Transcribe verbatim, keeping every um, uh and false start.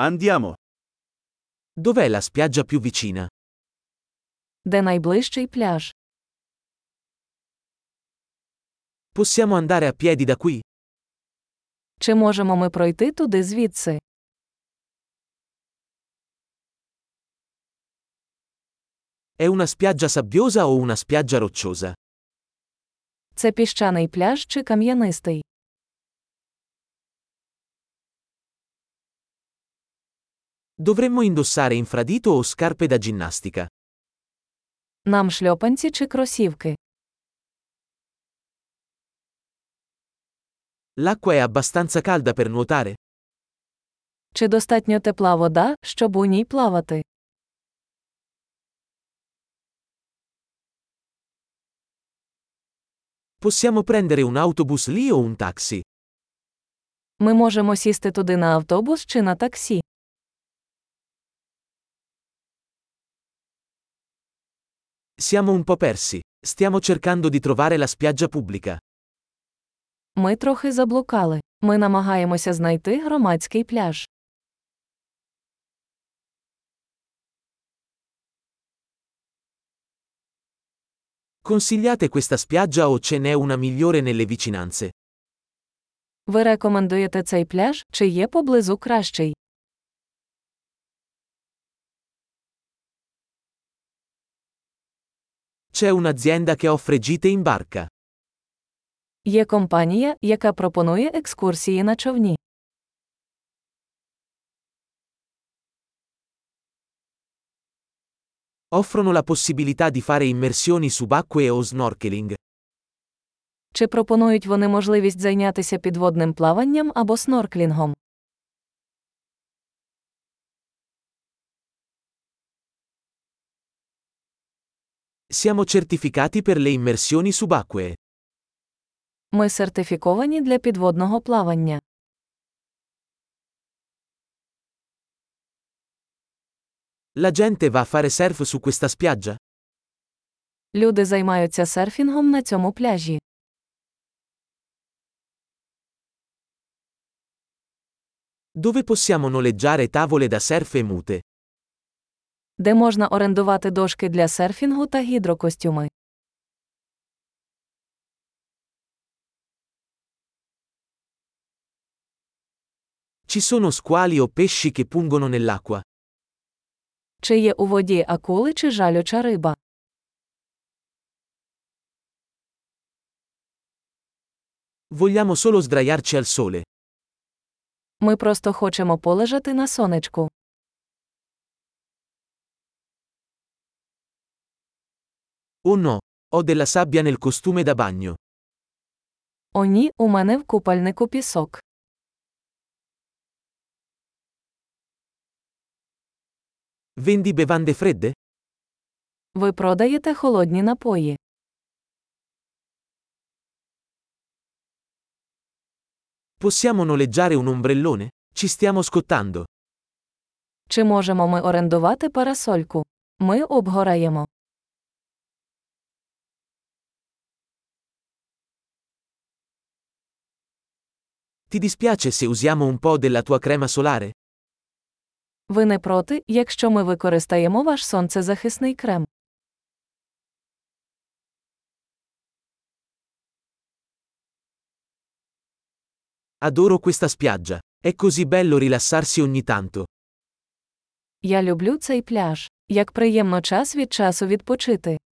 Andiamo. Dov'è la spiaggia più vicina? Де найближчий пляж? Possiamo andare a piedi da qui? Чи можемо ми пройти туди звідси? È una spiaggia sabbiosa o una spiaggia rocciosa? Це піщаний пляж чи кам'янистий? Dovremmo indossare infradito o scarpe da ginnastica? Нам шльопанці чи кросівки? L'acqua è abbastanza calda per nuotare? Чи достатньо тепла вода, щоб у ній плавати? Possiamo prendere un autobus lì o un taxi? Ми можемо сісти туди на автобус чи на таксі. Siamo un po' persi. Stiamo cercando di trovare la spiaggia pubblica. Ми трохи заблукали. Ми намагаємося знайти громадський пляж. Consigliate questa spiaggia o ce n'è una migliore nelle vicinanze? Ви рекомендуєте цей пляж, чи є поблизу кращий? C'è un'azienda che offre gite in barca. Є компанія, яка пропонує екскурсії на човні. Offrono la possibilità di fare immersioni subacquee o snorkeling. Чи пропонують вони можливість зайнятися підводним плаванням або снорклінгом? Siamo certificati per le immersioni subacquee. Ми сертифіковані для підводного плавання. La gente va a fare surf su questa spiaggia? Люди займаються серфінгом на цьому пляжі. Dove possiamo noleggiare tavole da surf e mute? Де можна орендувати дошки для серфінгу та гідрокостюми? Ci sono squali o pesci che pungono nell'acqua? Чи є у воді акули чи жалюча риба? Vogliamo solo sdraiarci al sole. Ми просто хочемо полежати на сонечку. Oh no, ho della sabbia nel costume da bagno. О ні, у мене в купальнику пісок. Vendi bevande fredde? Ви продаєте холодні напої. Possiamo noleggiare un ombrellone? Ci stiamo scottando. Чи можемо ми орендувати парасольку? Ми обгораємо. Ti dispiace se usiamo un po' della tua crema solare? Ви не проти, якщо ми використаємо ваш сонцезахисний крем? Adoro questa spiaggia. È così bello rilassarsi ogni tanto. Я люблю цей пляж. Як приємно час від часу відпочити.